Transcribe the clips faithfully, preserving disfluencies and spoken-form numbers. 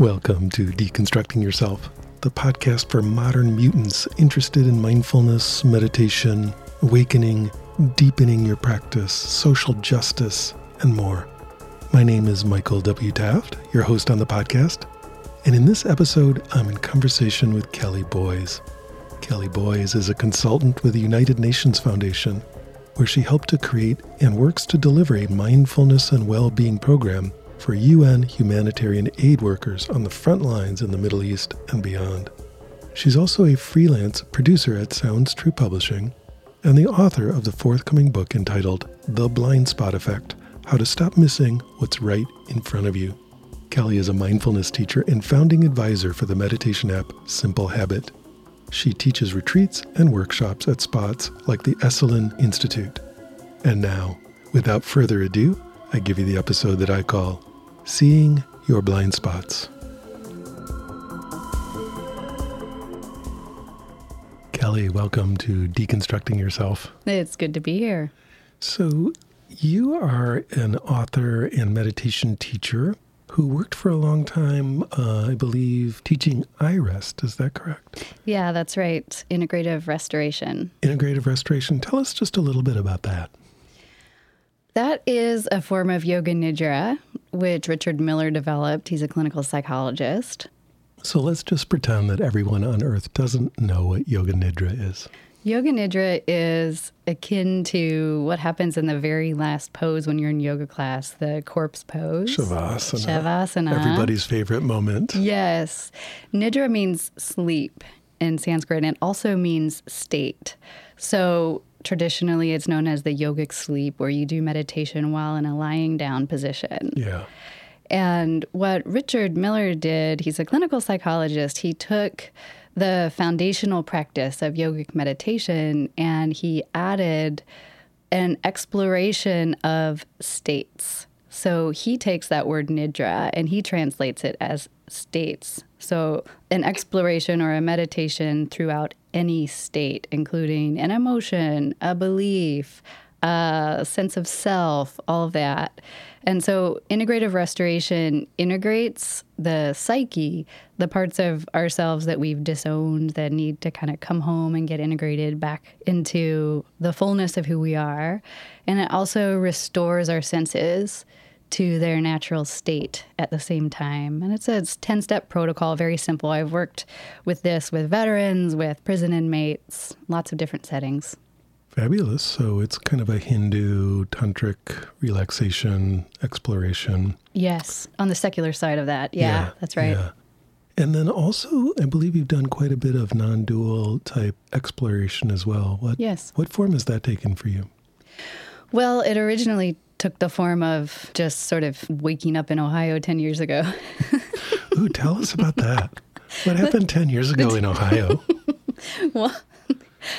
Welcome to Deconstructing Yourself, the podcast for modern mutants interested in mindfulness, meditation, awakening, deepening your practice, social justice, and more. My name is Michael W. Taft, your host on the podcast, and in this episode, I'm in conversation with Kelly Boys. Kelly Boys is a consultant with the United Nations Foundation, where she helped to create and works to deliver a mindfulness and well-being program for U N humanitarian aid workers on the front lines in the Middle East and beyond. She's also a freelance producer at Sounds True Publishing and the author of the forthcoming book entitled The Blind Spot Effect, How to Stop Missing What's Right in Front of You. Kelly is a mindfulness teacher and founding advisor for the meditation app Simple Habit. She teaches retreats and workshops at spots like the Esalen Institute. And now, without further ado, I give you the episode that I call Seeing Your Blind Spots. Kelly, welcome to Deconstructing Yourself. It's good to be here. So you are an author and meditation teacher who worked for a long time, uh, I believe, teaching I-Rest. Is that correct? Yeah, that's right. Integrative Restoration. Integrative Restoration. Tell us just a little bit about that. That is a form of yoga nidra, which Richard Miller developed. He's a clinical psychologist. So let's just pretend that everyone on Earth doesn't know what yoga nidra is. Yoga nidra is akin to what happens in the very last pose when you're in yoga class, the corpse pose. Shavasana. Shavasana. Everybody's favorite moment. Yes. Nidra means sleep in Sanskrit, and it also means state. So traditionally, it's known as the yogic sleep, where you do meditation while in a lying down position. Yeah. And what Richard Miller did, he's a clinical psychologist, he took the foundational practice of yogic meditation and he added an exploration of states. So he takes that word nidra and he translates it as states. So an exploration or a meditation throughout any state, including an emotion, a belief, a sense of self, all of that. And so integrative restoration integrates the psyche, the parts of ourselves that we've disowned that need to kind of come home and get integrated back into the fullness of who we are. And it also restores our senses to their natural state at the same time. And it's a ten-step protocol, very simple. I've worked with this with veterans, with prison inmates, lots of different settings. Fabulous. So it's kind of a Hindu tantric relaxation exploration. Yes, on the secular side of that. Yeah, yeah that's right. Yeah. And then also, I believe you've done quite a bit of non-dual type exploration as well. What, yes. What form has that taken for you? Well, it originally took the form of just sort of waking up in Ohio ten years ago. Ooh, tell us about that. What happened ten years ago in Ohio? Well,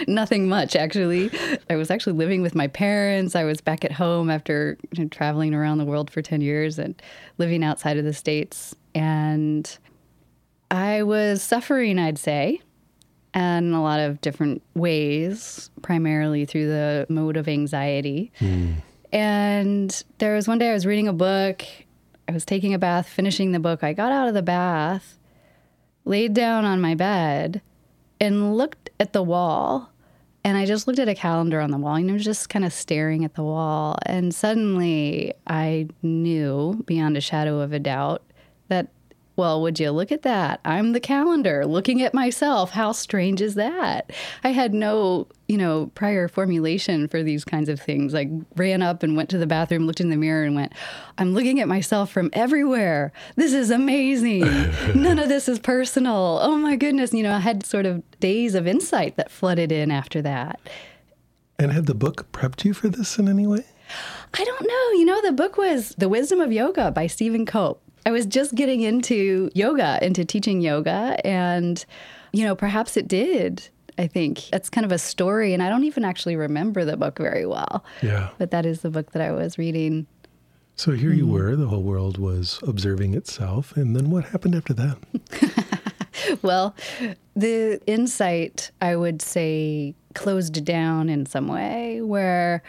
nothing much, actually. I was actually living with my parents. I was back at home after you know, traveling around the world for ten years and living outside of the States. And I was suffering, I'd say, in a lot of different ways, primarily through the mode of anxiety. Mm. And there was one day I was reading a book, I was taking a bath, finishing the book. I got out of the bath, laid down on my bed, and looked at the wall. And I just looked at a calendar on the wall, you know, just kind of staring at the wall. And suddenly I knew, beyond a shadow of a doubt, that, well, would you look at that? I'm the calendar looking at myself. How strange is that? I had no, you know, prior formulation for these kinds of things. I ran up and went to the bathroom, looked in the mirror and went, I'm looking at myself from everywhere. This is amazing. None of this is personal. Oh, my goodness. You know, I had sort of days of insight that flooded in after that. And had the book prepped you for this in any way? I don't know. You know, the book was The Wisdom of Yoga by Stephen Cope. I was just getting into yoga, into teaching yoga, and, you know, perhaps it did, I think. That's kind of a story, and I don't even actually remember the book very well. Yeah. But that is the book that I was reading. So here mm. you were, the whole world was observing itself, and then what happened after that? Well, the insight, I would say, closed down in some way, where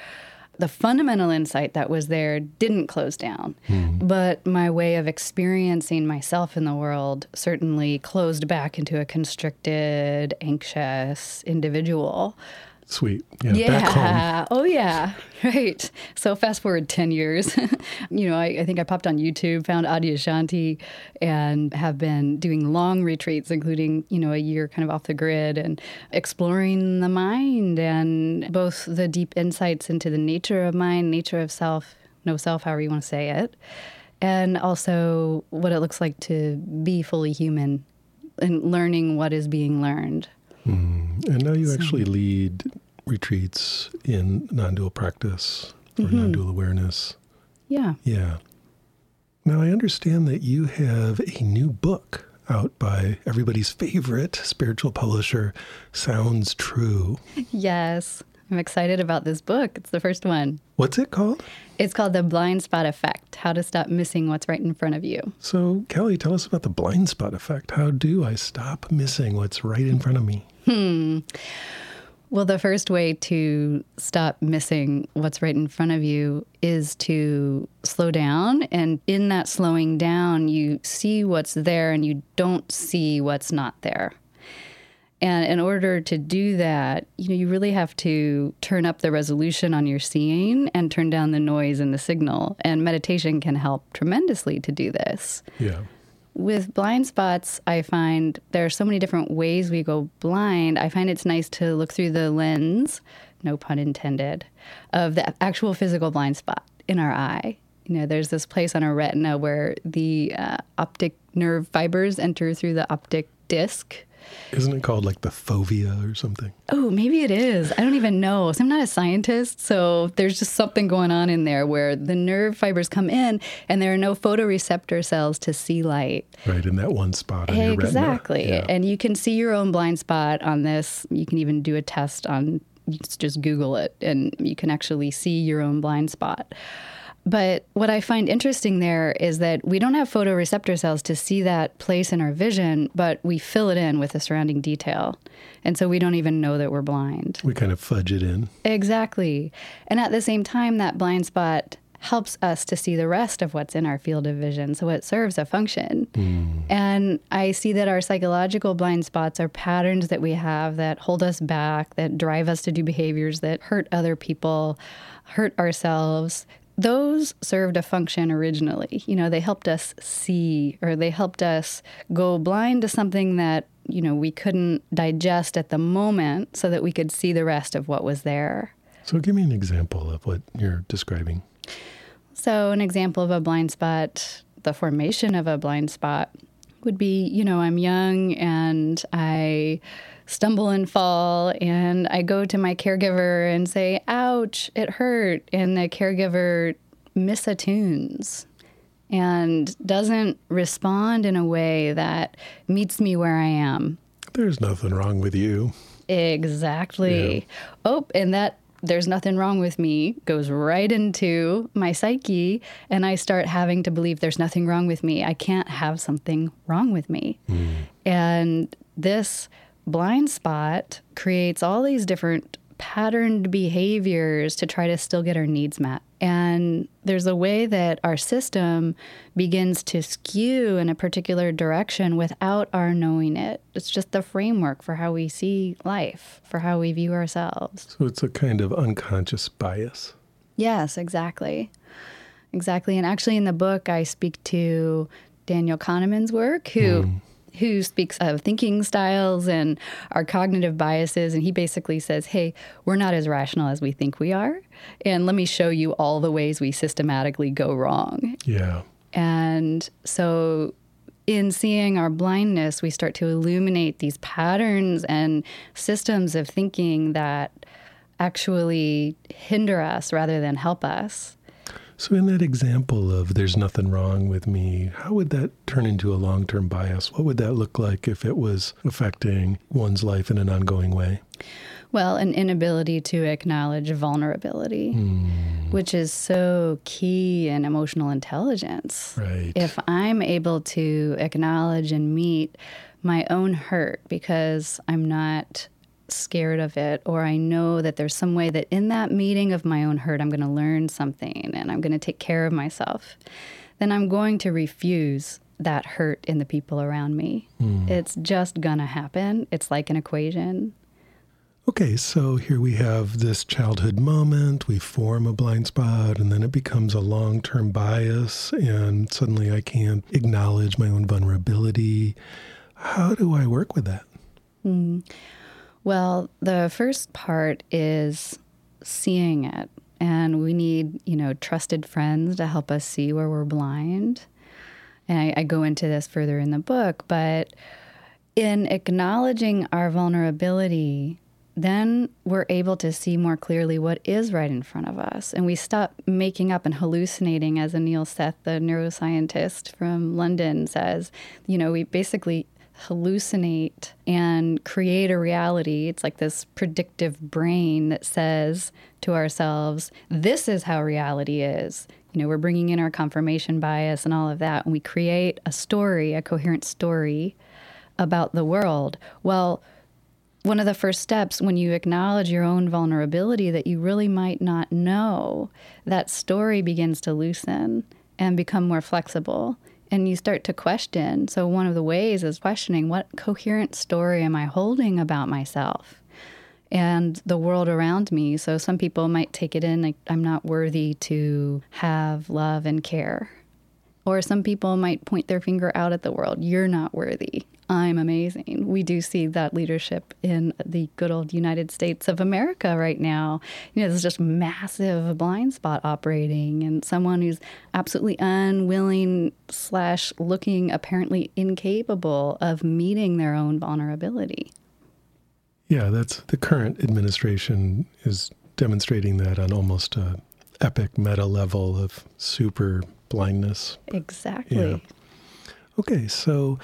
the fundamental insight that was there didn't close down, mm-hmm. but my way of experiencing myself in the world certainly closed back into a constricted, anxious individual. Sweet. Yeah. yeah. Back home. Oh, yeah. Right. So fast forward ten years. you know, I, I think I popped on YouTube, found Adyashanti, and have been doing long retreats, including, you know, a year kind of off the grid and exploring the mind and both the deep insights into the nature of mind, nature of self, no self, however you want to say it, and also what it looks like to be fully human and learning what is being learned. Mm. And now you so. actually lead retreats in non-dual practice or mm-hmm. non-dual awareness. Yeah. Yeah. Now, I understand that you have a new book out by everybody's favorite spiritual publisher, Sounds True. Yes. I'm excited about this book. It's the first one. What's it called? It's called The Blind Spot Effect, How to Stop Missing What's Right in Front of You. So, Kelly, tell us about the blind spot effect. How do I stop missing what's right in front of me? Hmm. Well, the first way to stop missing what's right in front of you is to slow down. And in that slowing down, you see what's there and you don't see what's not there. And in order to do that, you know, you really have to turn up the resolution on your seeing and turn down the noise and the signal. And meditation can help tremendously to do this. Yeah. With blind spots, I find there are so many different ways we go blind. I find it's nice to look through the lens, no pun intended, of the actual physical blind spot in our eye. You know, there's this place on our retina where the uh, optic nerve fibers enter through the optic disc. Isn't it called like the fovea or something? Oh, maybe it is. I don't even know. So I'm not a scientist, so there's just something going on in there where the nerve fibers come in and there are no photoreceptor cells to see light. Right, in that one spot on your retina. Exactly. Yeah. And you can see your own blind spot on this. You can even do a test on, you just Google it, and you can actually see your own blind spot. But what I find interesting there is that we don't have photoreceptor cells to see that place in our vision, but we fill it in with the surrounding detail. And so we don't even know that we're blind. We kind of fudge it in. Exactly. And at the same time, that blind spot helps us to see the rest of what's in our field of vision. So it serves a function. Mm. And I see that our psychological blind spots are patterns that we have that hold us back, that drive us to do behaviors that hurt other people, hurt ourselves. Those served a function originally. You know, they helped us see, or they helped us go blind to something that, you know, we couldn't digest at the moment so that we could see the rest of what was there. So give me an example of what you're describing. So an example of a blind spot, the formation of a blind spot would be, you know, I'm young and I stumble and fall and I go to my caregiver and say, ouch, it hurt. And the caregiver misattunes and doesn't respond in a way that meets me where I am. There's nothing wrong with you. Exactly. Yeah. Oh, and that there's nothing wrong with me goes right into my psyche, and I start having to believe there's nothing wrong with me. I can't have something wrong with me. Mm. And this blind spot creates all these different patterned behaviors to try to still get our needs met. And there's a way that our system begins to skew in a particular direction without our knowing it. It's just the framework for how we see life, for how we view ourselves. So it's a kind of unconscious bias. Yes, exactly. Exactly. And actually in the book, I speak to Daniel Kahneman's work, who... Mm. who speaks of thinking styles and our cognitive biases. And he basically says, hey, we're not as rational as we think we are. And let me show you all the ways we systematically go wrong. Yeah. And so in seeing our blindness, we start to illuminate these patterns and systems of thinking that actually hinder us rather than help us. So in that example of there's nothing wrong with me, how would that turn into a long-term bias? What would that look like if it was affecting one's life in an ongoing way? Well, an inability to acknowledge vulnerability, mm. which is so key in emotional intelligence. Right. If I'm able to acknowledge and meet my own hurt because I'm not scared of it, or I know that there's some way that in that meeting of my own hurt, I'm going to learn something and I'm going to take care of myself, then I'm going to refuse that hurt in the people around me. Mm. It's just going to happen. It's like an equation. Okay, so here we have this childhood moment, we form a blind spot, and then it becomes a long-term bias, and suddenly I can't acknowledge my own vulnerability. How do I work with that? Mm. Well, the first part is seeing it, and we need, you know, trusted friends to help us see where we're blind. And I, I go into this further in the book, but in acknowledging our vulnerability, then we're able to see more clearly what is right in front of us. And we stop making up and hallucinating, as Anil Seth, the neuroscientist from London, says. You know, we basically hallucinate and create a reality. It's like this predictive brain that says to ourselves, this is how reality is. You know, we're bringing in our confirmation bias and all of that, and we create a story, a coherent story about the world. Well, one of the first steps when you acknowledge your own vulnerability that you really might not know, that story begins to loosen and become more flexible. And you start to question. So one of the ways is questioning, what coherent story am I holding about myself and the world around me? So some people might take it in like, I'm not worthy to have love and care. Or some people might point their finger out at the world. You're not worthy. I'm amazing. We do see that leadership in the good old United States of America right now. You know, there's just massive blind spot operating, and someone who's absolutely unwilling slash looking apparently incapable of meeting their own vulnerability. Yeah, that's the current administration is demonstrating that on almost a epic meta level of super blindness. Exactly. Yeah. Okay, so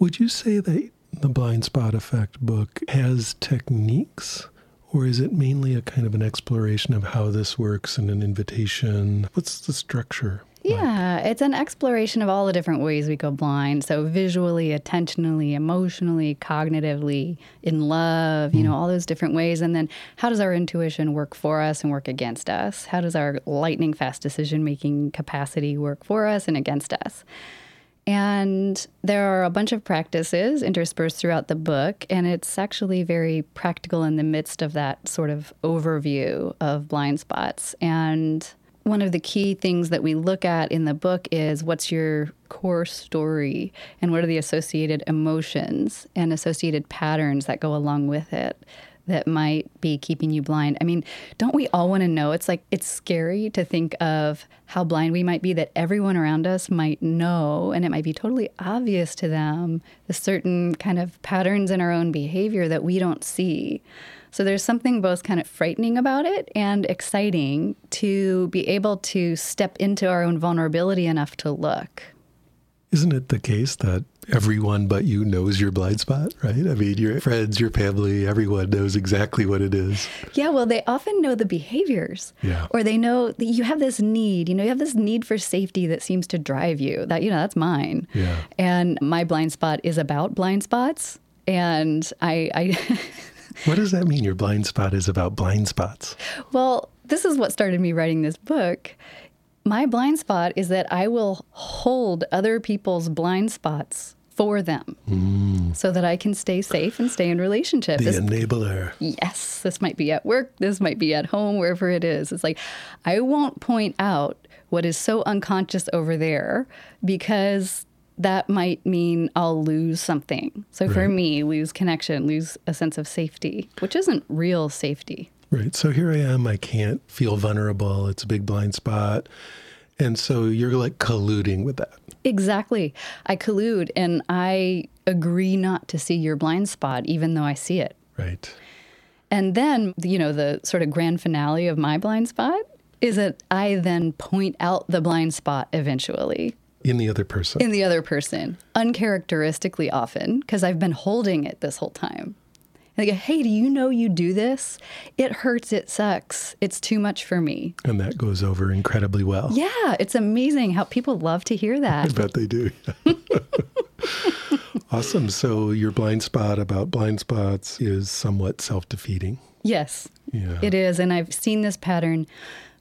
would you say that the Blind Spot Effect book has techniques, or is it mainly a kind of an exploration of how this works and an invitation? What's the structure like? Yeah, it's an exploration of all the different ways we go blind. So visually, attentionally, emotionally, cognitively, in love, you mm. know, all those different ways. And then how does our intuition work for us and work against us? How does our lightning fast decision-making capacity work for us and against us? And there are a bunch of practices interspersed throughout the book, and it's actually very practical in the midst of that sort of overview of blind spots. And one of the key things that we look at in the book is what's your core story and what are the associated emotions and associated patterns that go along with it that might be keeping you blind. I mean, don't we all want to know? It's like, it's scary to think of how blind we might be, that everyone around us might know, and it might be totally obvious to them, the certain kind of patterns in our own behavior that we don't see. So there's something both kind of frightening about it and exciting to be able to step into our own vulnerability enough to look. Isn't it the case that everyone but you knows your blind spot, right? I mean, your friends, your family, everyone knows exactly what it is. Yeah, well, they often know the behaviors. Yeah. Or they know that you have this need, you know, you have this need for safety that seems to drive you. That, you know, that's mine. Yeah. And my blind spot is about blind spots. And I... I What does that mean, your blind spot is about blind spots? Well, this is what started me writing this book. My blind spot is that I will hold other people's blind spots for them mm. so that I can stay safe and stay in relationship. The this, enabler. Yes. This might be at work. This might be at home, wherever it is. It's like, I won't point out what is so unconscious over there because that might mean I'll lose something. So right. For me, lose connection, lose a sense of safety, which isn't real safety. Right. So here I am. I can't feel vulnerable. It's a big blind spot. And so you're like colluding with that. Exactly. I collude and I agree not to see your blind spot, even though I see it. Right. And then, you know, the sort of grand finale of my blind spot is that I then point out the blind spot eventually. In the other person. In the other person. Uncharacteristically often, because I've been holding it this whole time. And they go, hey, do you know you do this? It hurts. It sucks. It's too much for me. And that goes over incredibly well. Yeah. It's amazing how people love to hear that. I bet they do. Awesome. So your blind spot about blind spots is somewhat self-defeating. Yes, yeah. It is. And I've seen this pattern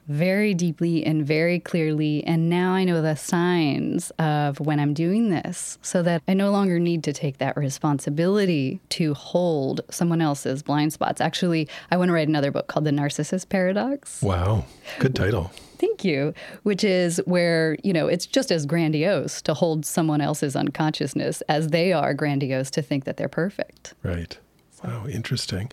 very deeply and very clearly. And now I know the signs of when I'm doing this so that I no longer need to take that responsibility to hold someone else's blind spots. Actually, I want to write another book called The Narcissist Paradox. Wow. Good title. Thank you. Which is where, you know, it's just as grandiose to hold someone else's unconsciousness as they are grandiose to think that they're perfect. Right. Wow, interesting.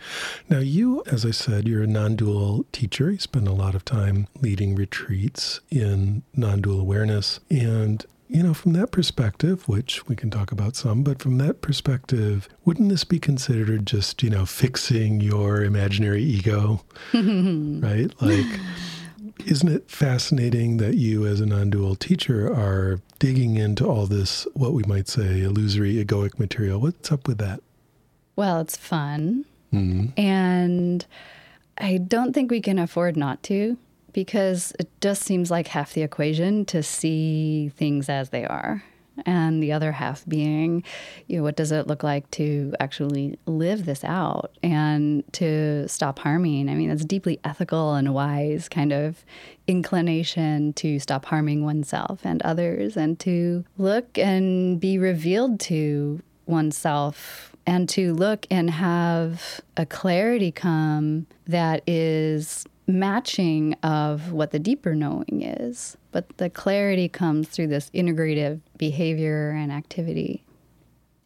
Now you, as I said, you're a non-dual teacher. You spend a lot of time leading retreats in non-dual awareness. And, you know, from that perspective, which we can talk about some, but from that perspective, wouldn't this be considered just, you know, fixing your imaginary ego, right? Like, isn't it fascinating that you as a non-dual teacher are digging into all this, what we might say, illusory egoic material? What's up with that? Well, it's fun, mm-hmm. and I don't think we can afford not to, because it just seems like half the equation to see things as they are, and the other half being, you know, what does it look like to actually live this out and to stop harming? I mean, it's a deeply ethical and wise kind of inclination to stop harming oneself and others, and to look and be revealed to oneself, and to look and have a clarity come that is matching of what the deeper knowing is. But the clarity comes through this integrative behavior and activity.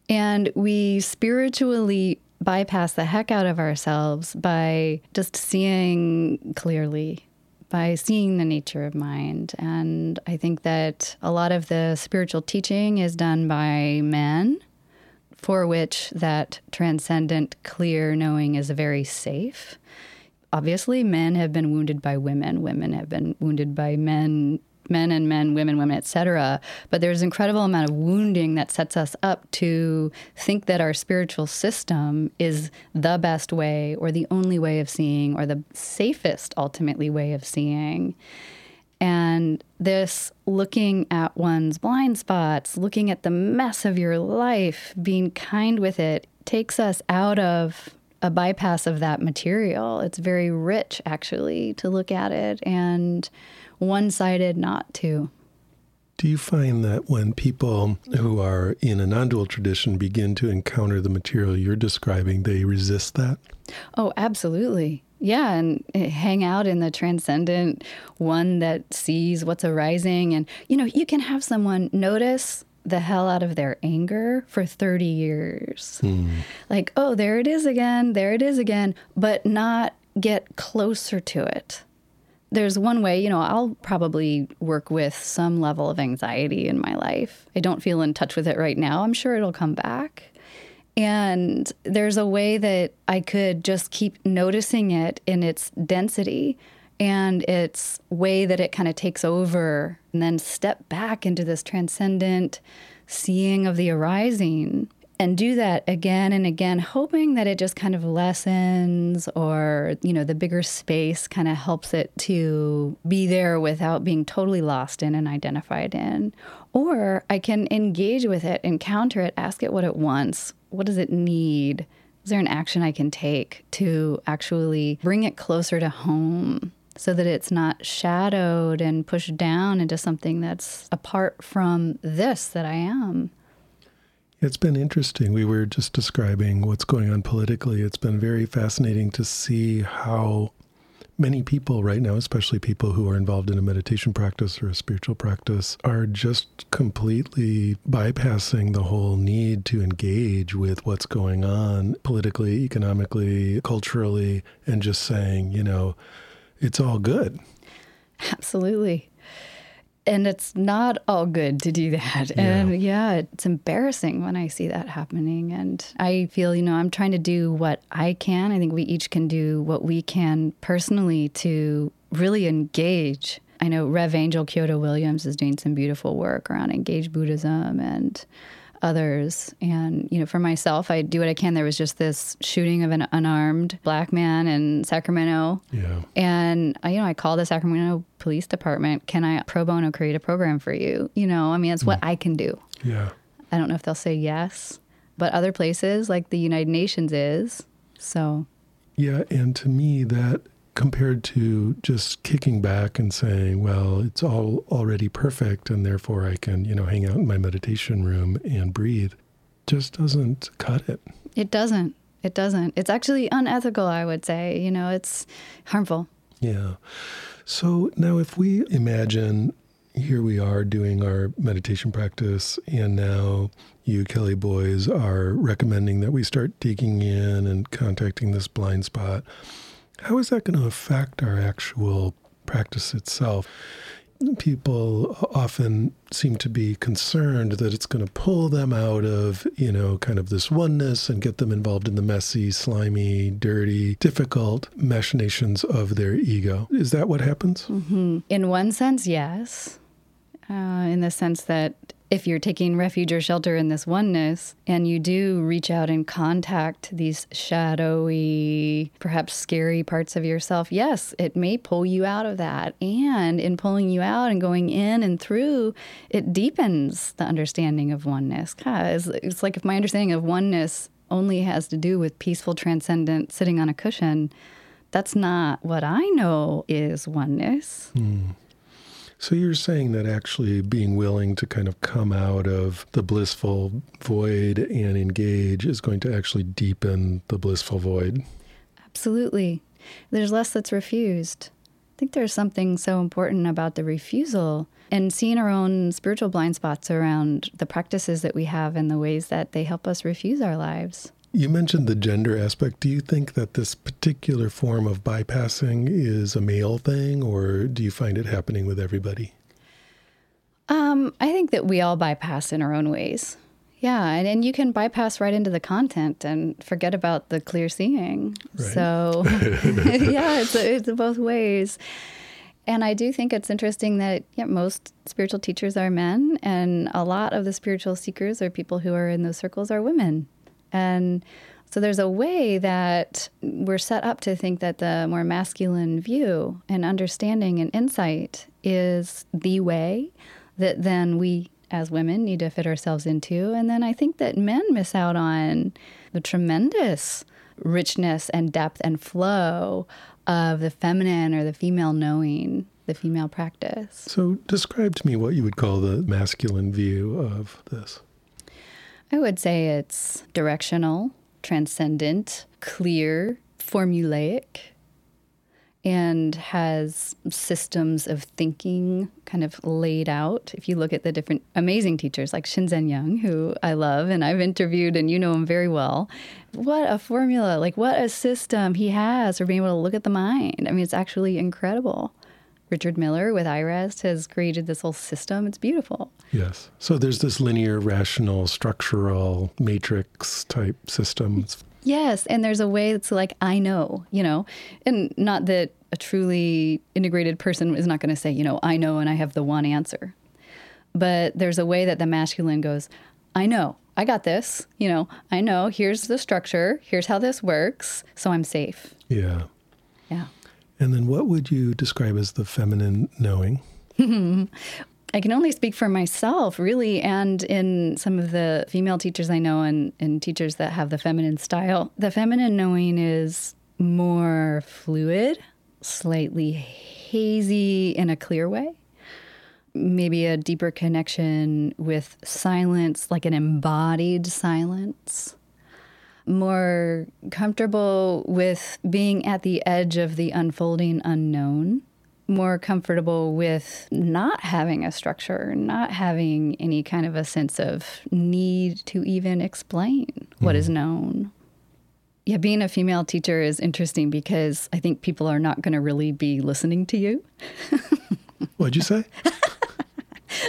And we spiritually bypass the heck out of ourselves by just seeing clearly, by seeing the nature of mind. And I think that a lot of the spiritual teaching is done by men, for which that transcendent, clear knowing is very safe. Obviously, men have been wounded by women. Women have been wounded by men, men and men, women, women, et cetera. But there's an incredible amount of wounding that sets us up to think that our spiritual system is the best way or the only way of seeing or the safest, ultimately, way of seeing. And this looking at one's blind spots, looking at the mess of your life, being kind with it, takes us out of a bypass of that material. It's very rich, actually, to look at it, and one-sided not to. Do you find that when people who are in a non-dual tradition begin to encounter the material you're describing, they resist that? Oh, absolutely. Yeah, and hang out in the transcendent one that sees what's arising. And, you know, you can have someone notice the hell out of their anger for thirty years. Mm. Like, oh, there it is again, there it is again, but not get closer to it. There's one way, you know, I'll probably work with some level of anxiety in my life. I don't feel in touch with it right now. I'm sure it'll come back. And there's a way that I could just keep noticing it in its density and its way that it kind of takes over, and then step back into this transcendent seeing of the arising and do that again and again, hoping that it just kind of lessens, or, you know, the bigger space kind of helps it to be there without being totally lost in and identified in. Or I can engage with it, encounter it, ask it what it wants. What does it need? Is there an action I can take to actually bring it closer to home so that it's not shadowed and pushed down into something that's apart from this that I am? It's been interesting. We were just describing what's going on politically. It's been very fascinating to see how many people right now, especially people who are involved in a meditation practice or a spiritual practice, are just completely bypassing the whole need to engage with what's going on politically, economically, culturally, and just saying, you know, it's all good. Absolutely. And it's not all good to do that. Yeah. And yeah, it's embarrassing when I see that happening. And I feel, you know, I'm trying to do what I can. I think we each can do what we can personally to really engage. I know Rev. Angel Kyoto Williams is doing some beautiful work around engaged Buddhism and others. And, you know, for myself, I do what I can. There was just this shooting of an unarmed black man in Sacramento. Yeah. And, you know, I called the Sacramento Police Department. Can I pro bono create a program for you? You know, I mean, it's mm. what I can do. Yeah. I don't know if they'll say yes, but other places like the United Nations is, so. Yeah, and to me that compared to just kicking back and saying, well, it's all already perfect and therefore I can, you know, hang out in my meditation room and breathe, just doesn't cut it. It doesn't. It doesn't. It's actually unethical, I would say. You know, it's harmful. Yeah. So now if we imagine here we are doing our meditation practice, and now you, Kelly Boys, are recommending that we start digging in and contacting this blind spot. How is that going to affect our actual practice itself? People often seem to be concerned that it's going to pull them out of, you know, kind of this oneness and get them involved in the messy, slimy, dirty, difficult machinations of their ego. Is that what happens? Mm-hmm. In one sense, yes. Uh, in the sense that if you're taking refuge or shelter in this oneness and you do reach out and contact these shadowy, perhaps scary parts of yourself, yes, it may pull you out of that. And in pulling you out and going in and through, it deepens the understanding of oneness. God, it's, it's like if my understanding of oneness only has to do with peaceful transcendence, sitting on a cushion, that's not what I know is oneness. Mm. So you're saying that actually being willing to kind of come out of the blissful void and engage is going to actually deepen the blissful void? Absolutely. There's less that's refused. I think there's something so important about the refusal and seeing our own spiritual blind spots around the practices that we have and the ways that they help us refuse our lives. You mentioned the gender aspect. Do you think that this particular form of bypassing is a male thing, or do you find it happening with everybody? Um, I think that we all bypass in our own ways. Yeah, and, and you can bypass right into the content and forget about the clear seeing. Right. So, yeah, it's, it's both ways. And I do think it's interesting that yeah, most spiritual teachers are men, and a lot of the spiritual seekers or people who are in those circles are women. And so there's a way that we're set up to think that the more masculine view and understanding and insight is the way that then we as women need to fit ourselves into. And then I think that men miss out on the tremendous richness and depth and flow of the feminine or the female knowing, the female practice. So describe to me what you would call the masculine view of this. I would say it's directional, transcendent, clear, formulaic, and has systems of thinking kind of laid out. If you look at the different amazing teachers like Shinzen Young, who I love and I've interviewed and you know him very well, what a formula, like what a system he has for being able to look at the mind. I mean, it's actually incredible. Richard Miller with iRest has created this whole system. It's beautiful. Yes. So there's this linear, rational, structural, matrix type system. Yes. And there's a way that's like, I know, you know, and not that a truly integrated person is not going to say, you know, I know and I have the one answer. But there's a way that the masculine goes, I know, I got this, you know, I know, here's the structure, here's how this works, so I'm safe. Yeah. Yeah. And then what would you describe as the feminine knowing? I can only speak for myself, really, and in some of the female teachers I know and, and teachers that have the feminine style. The feminine knowing is more fluid, slightly hazy in a clear way, maybe a deeper connection with silence, like an embodied silence. More comfortable with being at the edge of the unfolding unknown, more comfortable with not having a structure, not having any kind of a sense of need to even explain mm-hmm. what is known. Yeah, being a female teacher is interesting because I think people are not going to really be listening to you. What'd you say?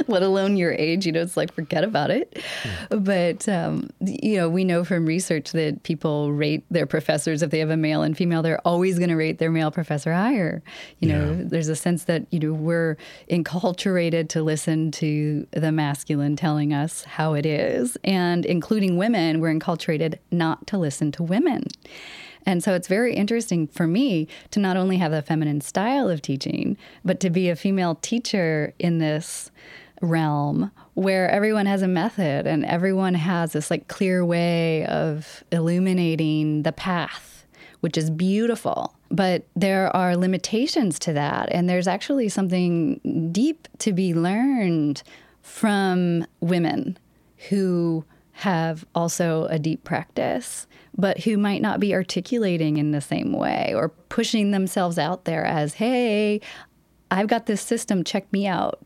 Let alone your age, you know, it's like, forget about it. Yeah. But, um, you know, we know from research that people rate their professors, if they have a male and female, they're always going to rate their male professor higher. You yeah. know, there's a sense that, you know, we're enculturated to listen to the masculine telling us how it is. And including women, we're enculturated not to listen to women. And so it's very interesting for me to not only have a feminine style of teaching, but to be a female teacher in this realm where everyone has a method and everyone has this like clear way of illuminating the path, which is beautiful. But there are limitations to that. And there's actually something deep to be learned from women who have also a deep practice, but who might not be articulating in the same way or pushing themselves out there as, hey, I've got this system, check me out.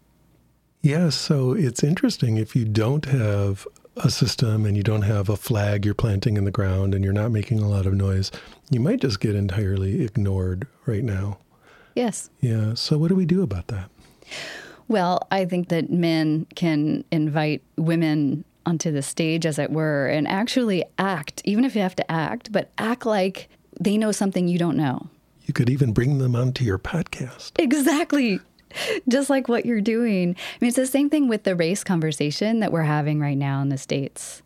Yeah, so it's interesting if you don't have a system and you don't have a flag you're planting in the ground and you're not making a lot of noise, you might just get entirely ignored right now. Yes. Yeah, so what do we do about that? Well, I think that men can invite women onto the stage, as it were, and actually act, even if you have to act, but act like they know something you don't know. You could even bring them onto your podcast. Exactly. Just like what you're doing. I mean, it's the same thing with the race conversation that we're having right now in the States.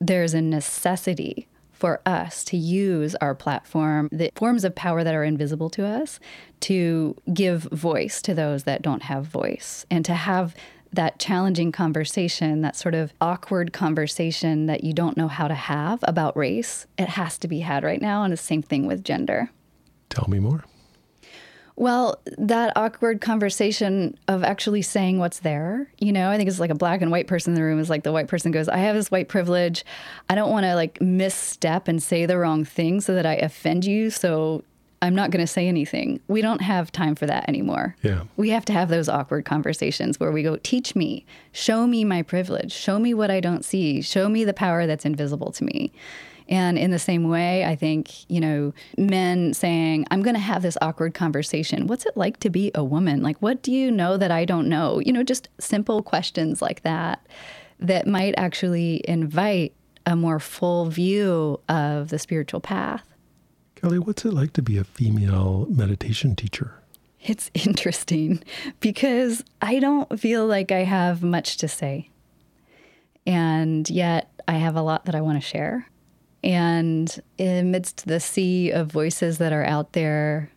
There's a necessity for us to use our platform, the forms of power that are invisible to us, to give voice to those that don't have voice and to have that challenging conversation, that sort of awkward conversation that you don't know how to have about race. It has to be had right now. And the same thing with gender. Tell me more. Well, that awkward conversation of actually saying what's there, you know, I think it's like a black and white person in the room is like the white person goes, I have this white privilege. I don't want to like misstep and say the wrong thing so that I offend you. So I'm not going to say anything. We don't have time for that anymore. Yeah. We have to have those awkward conversations where we go, teach me, show me my privilege, show me what I don't see, show me the power that's invisible to me. And in the same way, I think, you know, men saying, I'm going to have this awkward conversation. What's it like to be a woman? Like, what do you know that I don't know? You know, just simple questions like that that might actually invite a more full view of the spiritual path. Kelly, what's it like to be a female meditation teacher? It's interesting because I don't feel like I have much to say. And yet I have a lot that I want to share. And amidst the sea of voices that are out there,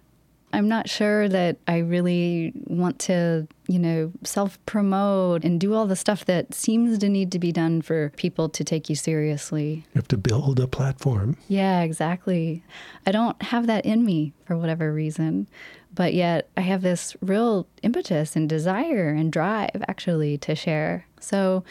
I'm not sure that I really want to, you know, self-promote and do all the stuff that seems to need to be done for people to take you seriously. You have to build a platform. Yeah, exactly. I don't have that in me for whatever reason, but yet I have this real impetus and desire and drive actually to share. So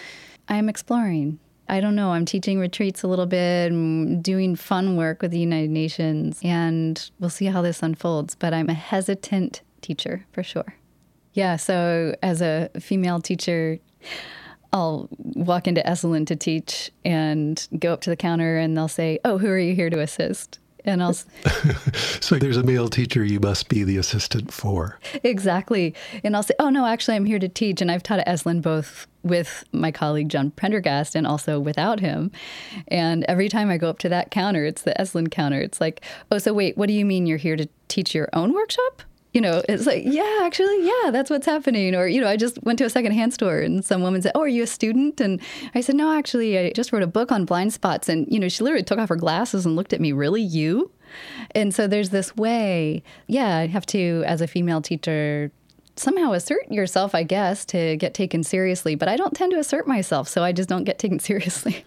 I'm exploring. I don't know, I'm teaching retreats a little bit and doing fun work with the United Nations, and we'll see how this unfolds, but I'm a hesitant teacher for sure. Yeah, so as a female teacher, I'll walk into Esalen to teach and go up to the counter and they'll say, oh, who are you here to assist? And I'll... So there's a male teacher you must be the assistant for. Exactly. And I'll say, oh, no, actually, I'm here to teach. And I've taught at Esalen both with my colleague John Prendergast and also without him. And every time I go up to that counter, it's the Esalen counter. It's like, oh, so wait, what do you mean you're here to teach your own workshop? You know, it's like, yeah, actually, yeah, that's what's happening. Or, you know, I just went to a secondhand store and some woman said, oh, are you a student? And I said, no, actually, I just wrote a book on blind spots. And, you know, she literally took off her glasses and looked at me, really, you? And so there's this way, yeah, I have to, as a female teacher, somehow assert yourself, I guess, to get taken seriously. But I don't tend to assert myself, so I just don't get taken seriously.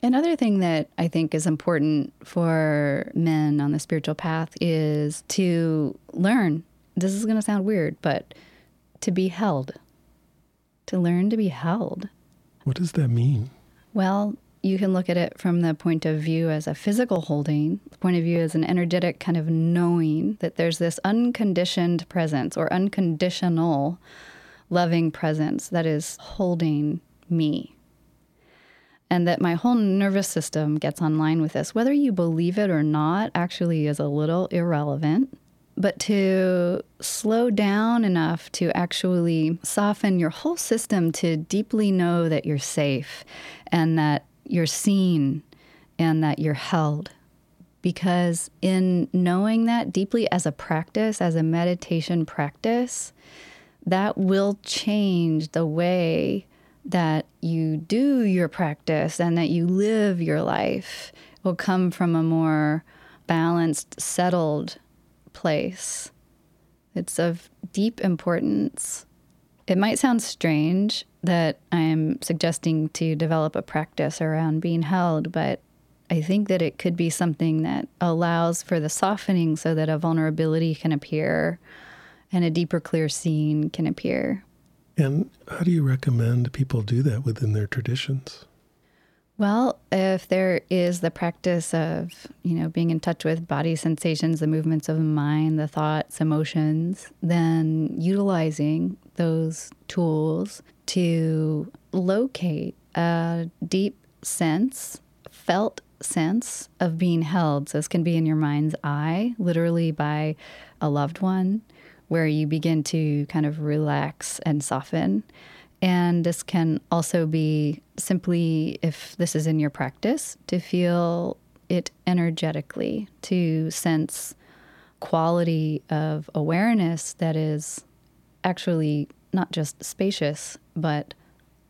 Another thing that I think is important for men on the spiritual path is to learn. This is going to sound weird, but to be held, to learn to be held. What does that mean? Well, you can look at it from the point of view as a physical holding, the point of view as an energetic kind of knowing that there's this unconditioned presence or unconditional loving presence that is holding me. And that my whole nervous system gets online with this. Whether you believe it or not actually is a little irrelevant. But to slow down enough to actually soften your whole system to deeply know that you're safe and that you're seen and that you're held. Because in knowing that deeply as a practice, as a meditation practice, that will change the way that you do your practice and that you live your life. It will come from a more balanced, settled place. It's of deep importance. It might sound strange, that I'm suggesting to develop a practice around being held, but I think that it could be something that allows for the softening so that a vulnerability can appear and a deeper, clear seeing can appear. And how do you recommend people do that within their traditions? Well, if there is the practice of, you know, being in touch with body sensations, the movements of the mind, the thoughts, emotions, then utilizing those tools to locate a deep sense, felt sense of being held. So this can be in your mind's eye, literally by a loved one, where you begin to kind of relax and soften. And this can also be simply, if this is in your practice, to feel it energetically, to sense quality of awareness that is actually not just spacious, but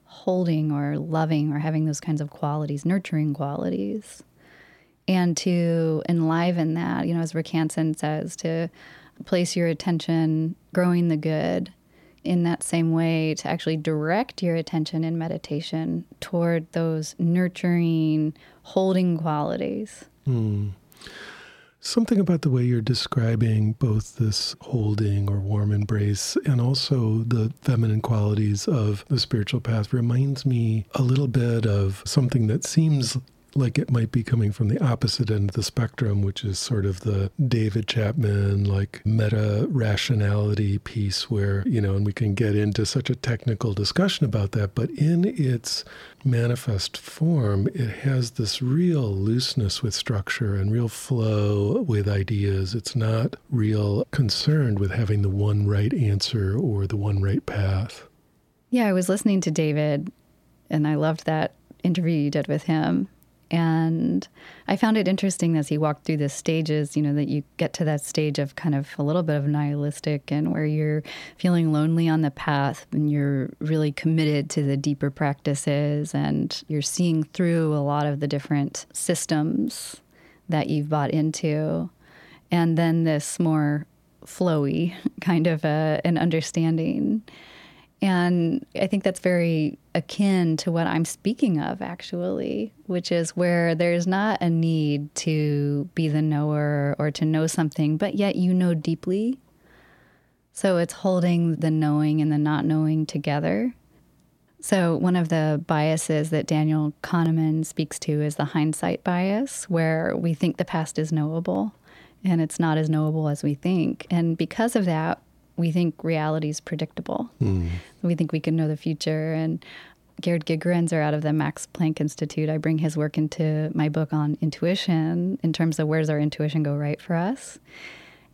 holding or loving or having those kinds of qualities, nurturing qualities. And to enliven that, you know, as Rick Hansen says, to place your attention growing the good. In that same way, to actually direct your attention in meditation toward those nurturing, holding qualities. Mm. Something about the way you're describing both this holding or warm embrace and also the feminine qualities of the spiritual path reminds me a little bit of something that seems like it might be coming from the opposite end of the spectrum, which is sort of the David Chapman, like meta-rationality piece where, you know, and we can get into such a technical discussion about that, but in its manifest form, it has this real looseness with structure and real flow with ideas. It's not real concerned with having the one right answer or the one right path. Yeah, I was listening to David, and I loved that interview you did with him. And I found it interesting as he walked through the stages, you know, that you get to that stage of kind of a little bit of nihilistic and where you're feeling lonely on the path and you're really committed to the deeper practices and you're seeing through a lot of the different systems that you've bought into. And then this more flowy kind of a, an understanding. And I think that's very akin to what I'm speaking of, actually, which is where there's not a need to be the knower or to know something, but yet you know deeply. So it's holding the knowing and the not knowing together. So one of the biases that Daniel Kahneman speaks to is the hindsight bias, where we think the past is knowable, and it's not as knowable as we think. And because of that, we think reality is predictable. Mm. We think we can know the future. And Gerd Gigerenzer out of the Max Planck Institute, I bring his work into my book on intuition in terms of where does our intuition go right for us.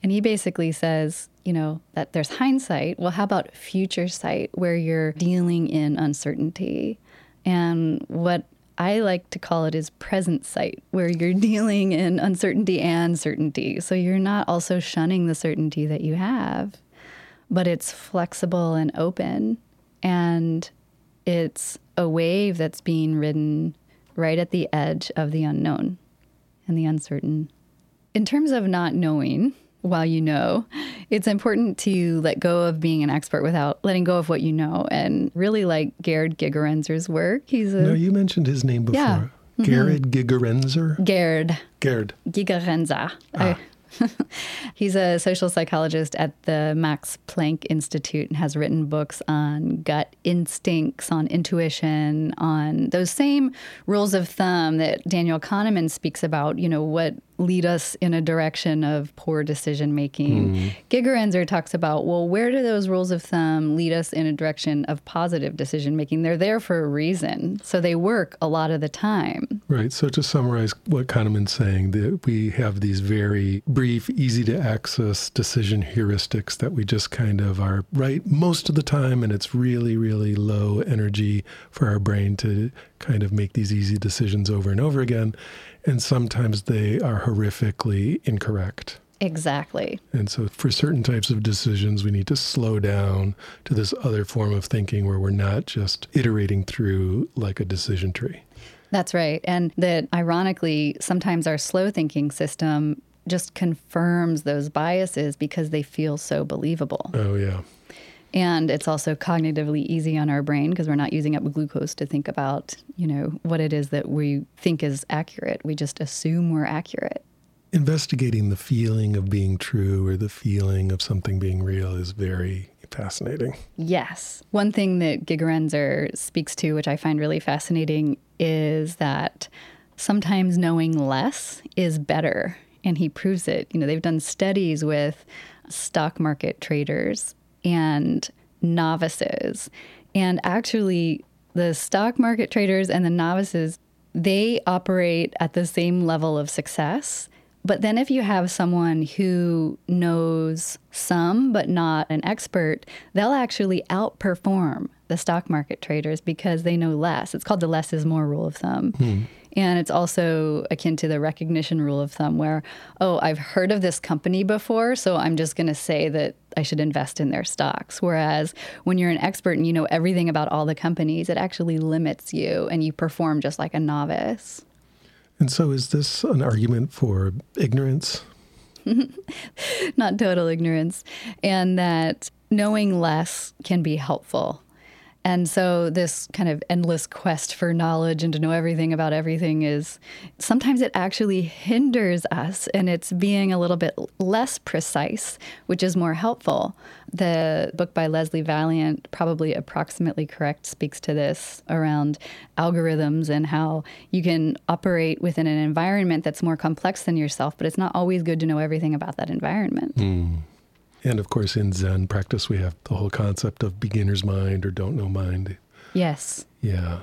And he basically says, you know, that there's hindsight. Well, how about future sight where you're dealing in uncertainty? And what I like to call it is present sight, where you're dealing in uncertainty and certainty. So you're not also shunning the certainty that you have, but it's flexible and open, and it's a wave that's being ridden right at the edge of the unknown and the uncertain. In terms of not knowing while you know, it's important to let go of being an expert without letting go of what you know, and really like Gerd Gigerenzer's work. He's a... No, you mentioned his name before. Yeah. Mm-hmm. Gerd Gigerenzer? Gerd. Gerd. Gigerenzer. Ah. I, He's a social psychologist at the Max Planck Institute and has written books on gut instincts, on intuition, on those same rules of thumb that Daniel Kahneman speaks about, you know, what lead us in a direction of poor decision-making. Mm. Gigerenzer talks about, well, where do those rules of thumb lead us in a direction of positive decision-making? They're there for a reason, so they work a lot of the time. Right, so to summarize what Kahneman's saying, that we have these very brief, easy-to-access decision heuristics that we just kind of are right most of the time, and it's really, really low energy for our brain to kind of make these easy decisions over and over again. And sometimes they are horrifically incorrect. Exactly. And so for certain types of decisions, we need to slow down to this other form of thinking where we're not just iterating through like a decision tree. That's right. And that ironically, sometimes our slow thinking system just confirms those biases because they feel so believable. Oh, yeah. And it's also cognitively easy on our brain because we're not using up glucose to think about, you know, what it is that we think is accurate. We just assume we're accurate. Investigating the feeling of being true or the feeling of something being real is very fascinating. Yes. One thing that Gigerenzer speaks to, which I find really fascinating, is that sometimes knowing less is better. And he proves it. You know, they've done studies with stock market traders and novices. And actually, the stock market traders and the novices, they operate at the same level of success. But then if you have someone who knows some but not an expert, they'll actually outperform the stock market traders because they know less. It's called the less is more rule of thumb. Hmm. And it's also akin to the recognition rule of thumb where, oh, I've heard of this company before, so I'm just going to say that I should invest in their stocks. Whereas when you're an expert and you know everything about all the companies, it actually limits you and you perform just like a novice. And so is this an argument for ignorance? Not total ignorance. And that knowing less can be helpful. And so this kind of endless quest for knowledge and to know everything about everything is sometimes it actually hinders us, and it's being a little bit less precise, which is more helpful. The book by Leslie Valiant, Probably Approximately Correct, speaks to this around algorithms and how you can operate within an environment that's more complex than yourself, but it's not always good to know everything about that environment. Mm. And of course, in Zen practice, we have the whole concept of beginner's mind or don't know mind. Yes. Yeah.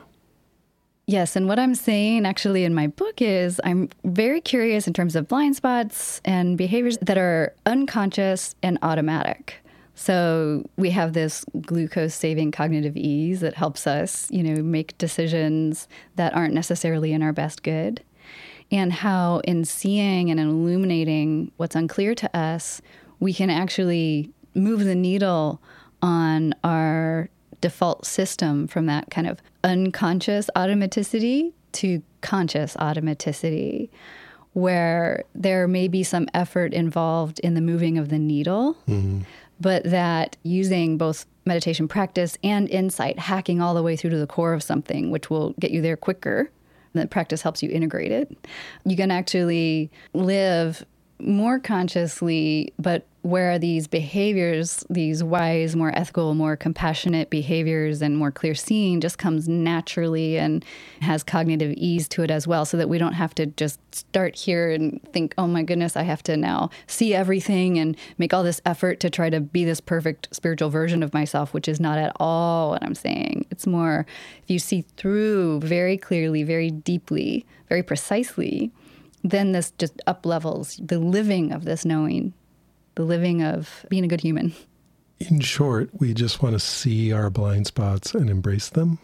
Yes. And what I'm saying actually in my book is I'm very curious in terms of blind spots and behaviors that are unconscious and automatic. So we have this glucose-saving cognitive ease that helps us, you know, make decisions that aren't necessarily in our best good. And how in seeing and illuminating what's unclear to us, we can actually move the needle on our default system from that kind of unconscious automaticity to conscious automaticity, where there may be some effort involved in the moving of the needle, mm-hmm. but that using both meditation practice and insight, hacking all the way through to the core of something, which will get you there quicker, and that practice helps you integrate it, you can actually live more consciously, but where these behaviors, these wise, more ethical, more compassionate behaviors and more clear seeing just comes naturally and has cognitive ease to it as well, so that we don't have to just start here and think, oh my goodness, I have to now see everything and make all this effort to try to be this perfect spiritual version of myself, which is not at all what I'm saying. It's more if you see through very clearly, very deeply, very precisely, then this just up-levels the living of this knowing, the living of being a good human. In short, we just want to see our blind spots and embrace them?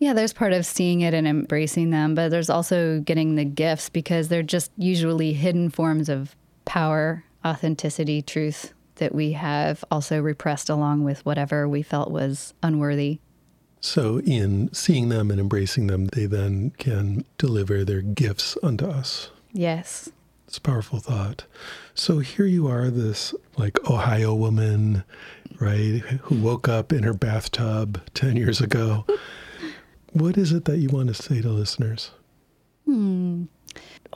Yeah, there's part of seeing it and embracing them, but there's also getting the gifts because they're just usually hidden forms of power, authenticity, truth that we have also repressed along with whatever we felt was unworthy. So in seeing them and embracing them, they then can deliver their gifts unto us. Yes. It's a powerful thought. So here you are, this like Ohio woman, right, who woke up in her bathtub ten years ago. What is it that you want to say to listeners? Hmm.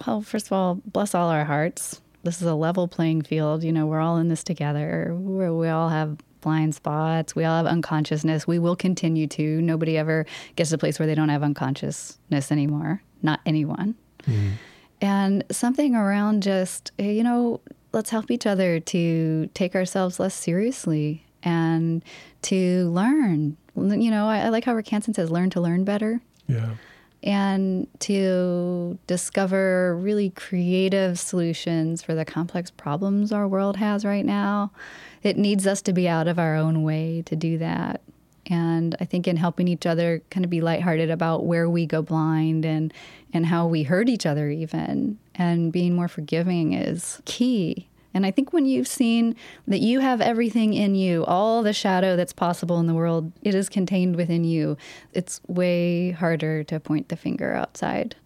Well, first of all, bless all our hearts. This is a level playing field. You know, we're all in this together. We're, we all have blind spots. We all have unconsciousness. We will continue to. Nobody ever gets to a place where they don't have unconsciousness anymore. Not anyone. Mm-hmm. And something around just, you know, let's help each other to take ourselves less seriously and to learn. You know, I, I like how Rick Hansen says, learn to learn better. Yeah. And to discover really creative solutions for the complex problems our world has right now. It needs us to be out of our own way to do that. And I think in helping each other kind of be lighthearted about where we go blind and, and how we hurt each other even, and being more forgiving is key. And I think when you've seen that you have everything in you, all the shadow that's possible in the world, it is contained within you. It's way harder to point the finger outside.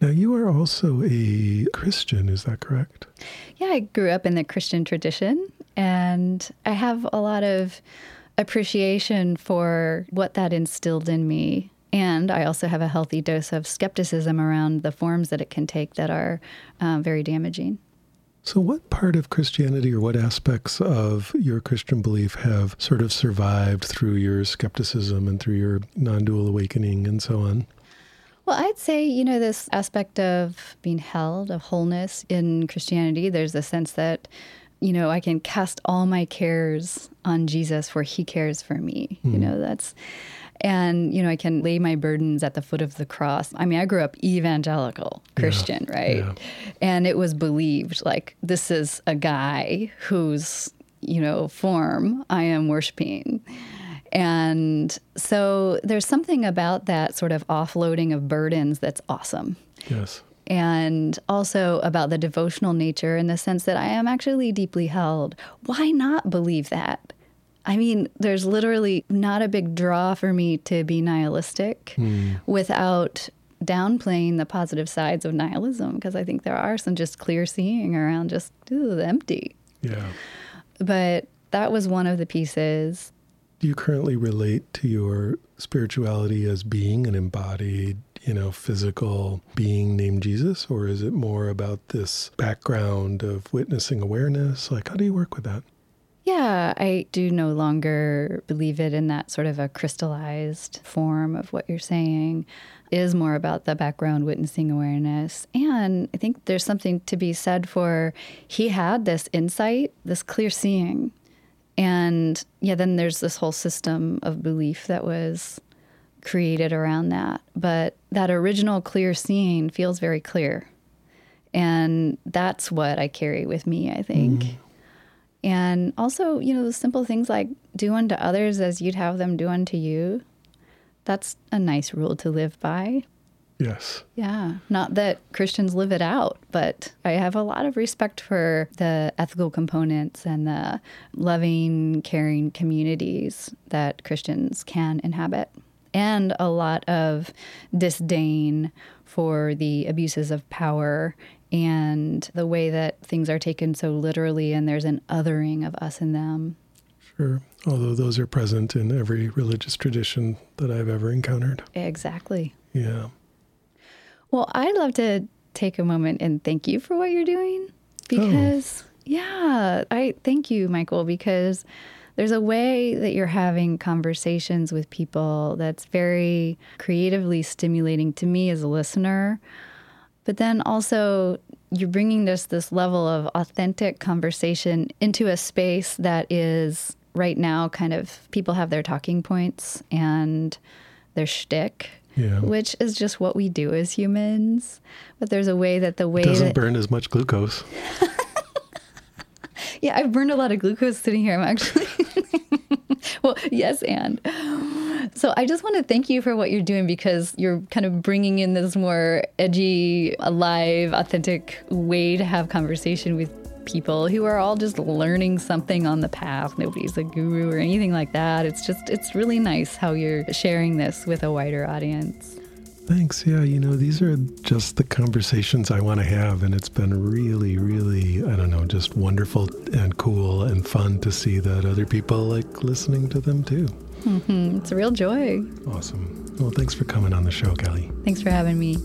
Now, you are also a Christian, is that correct? Yeah, I grew up in the Christian tradition And I have a lot of appreciation for what that instilled in me. And I also have a healthy dose of skepticism around the forms that it can take that are uh, very damaging. So what part of Christianity or what aspects of your Christian belief have sort of survived through your skepticism and through your non-dual awakening and so on? Well, I'd say, you know, this aspect of being held, of wholeness in Christianity, there's a sense that, you know, I can cast all my cares on Jesus for he cares for me. Mm. You know, that's... And, you know, I can lay my burdens at the foot of the cross. I mean, I grew up evangelical Christian, yeah, right? Yeah. And it was believed, like, this is a guy whose, you know, form I am worshiping. And so there's something about that sort of offloading of burdens that's awesome. Yes. And also about the devotional nature in the sense that I am actually deeply held. Why not believe that? I mean, there's literally not a big draw for me to be nihilistic mm. without downplaying the positive sides of nihilism, because I think there are some just clear seeing around just ooh, empty. Yeah. But that was one of the pieces. Do you currently relate to your spirituality as being an embodied, you know, physical being named Jesus? Or is it more about this background of witnessing awareness? Like, how do you work with that? Yeah, I do no longer believe it in that sort of a crystallized form of what you're saying. It is more about the background witnessing awareness. And I think there's something to be said for he had this insight, this clear seeing. And yeah, then there's this whole system of belief that was created around that. But that original clear seeing feels very clear. And that's what I carry with me, I think. Mm-hmm. And also, you know, the simple things like do unto others as you'd have them do unto you. That's a nice rule to live by. Yes. Yeah. Not that Christians live it out, but I have a lot of respect for the ethical components and the loving, caring communities that Christians can inhabit. And a lot of disdain for the abuses of power and the way that things are taken so literally, and there's an othering of us and them. Sure, although those are present in every religious tradition that I've ever encountered. Exactly. Yeah. Well, I'd love to take a moment and thank you for what you're doing, because, oh. yeah, I thank you, Michael, because there's a way that you're having conversations with people that's very creatively stimulating to me as a listener. But then also you're bringing this this level of authentic conversation into a space that is right now kind of people have their talking points and their shtick, yeah. which is just what we do as humans. But there's a way that the way it doesn't that, burn as much glucose. Yeah, I've burned a lot of glucose sitting here. I'm actually well, yes, and. So I just want to thank you for what you're doing, because you're kind of bringing in this more edgy, alive, authentic way to have conversation with people who are all just learning something on the path. Nobody's a guru or anything like that. It's just, it's really nice how you're sharing this with a wider audience. Thanks. Yeah, you know, these are just the conversations I want to have. And it's been really, really, I don't know, just wonderful and cool and fun to see that other people like listening to them too. Mm-hmm. It's a real joy. Awesome. Well, thanks for coming on the show, Kelly. Thanks for having me.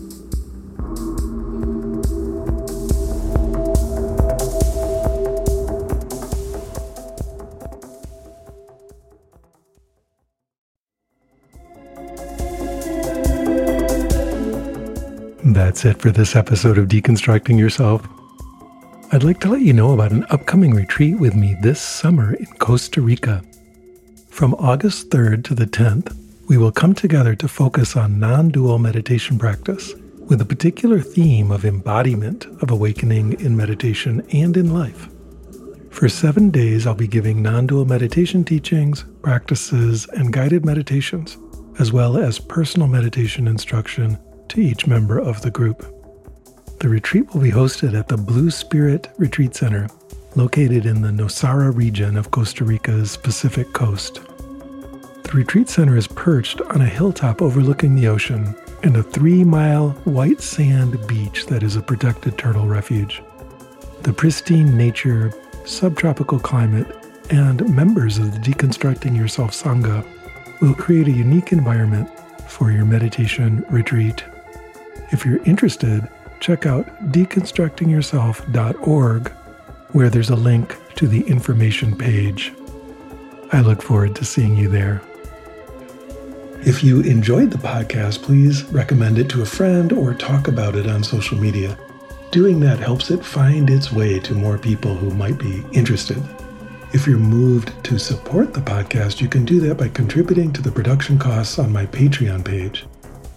That's it for this episode of Deconstructing Yourself. I'd like to let you know about an upcoming retreat with me this summer in Costa Rica. From August third to the tenth, we will come together to focus on non-dual meditation practice with a particular theme of embodiment of awakening in meditation and in life. For seven days, I'll be giving non-dual meditation teachings, practices, and guided meditations, as well as personal meditation instruction to each member of the group. The retreat will be hosted at the Blue Spirit Retreat Center, located in the Nosara region of Costa Rica's Pacific coast. The retreat center is perched on a hilltop overlooking the ocean and a three-mile white sand beach that is a protected turtle refuge. The pristine nature, subtropical climate, and members of the Deconstructing Yourself Sangha will create a unique environment for your meditation retreat. If you're interested, check out deconstructing yourself dot org, where there's a link to the information page. I look forward to seeing you there. If you enjoyed the podcast, please recommend it to a friend or talk about it on social media. Doing that helps it find its way to more people who might be interested. If you're moved to support the podcast, you can do that by contributing to the production costs on my Patreon page.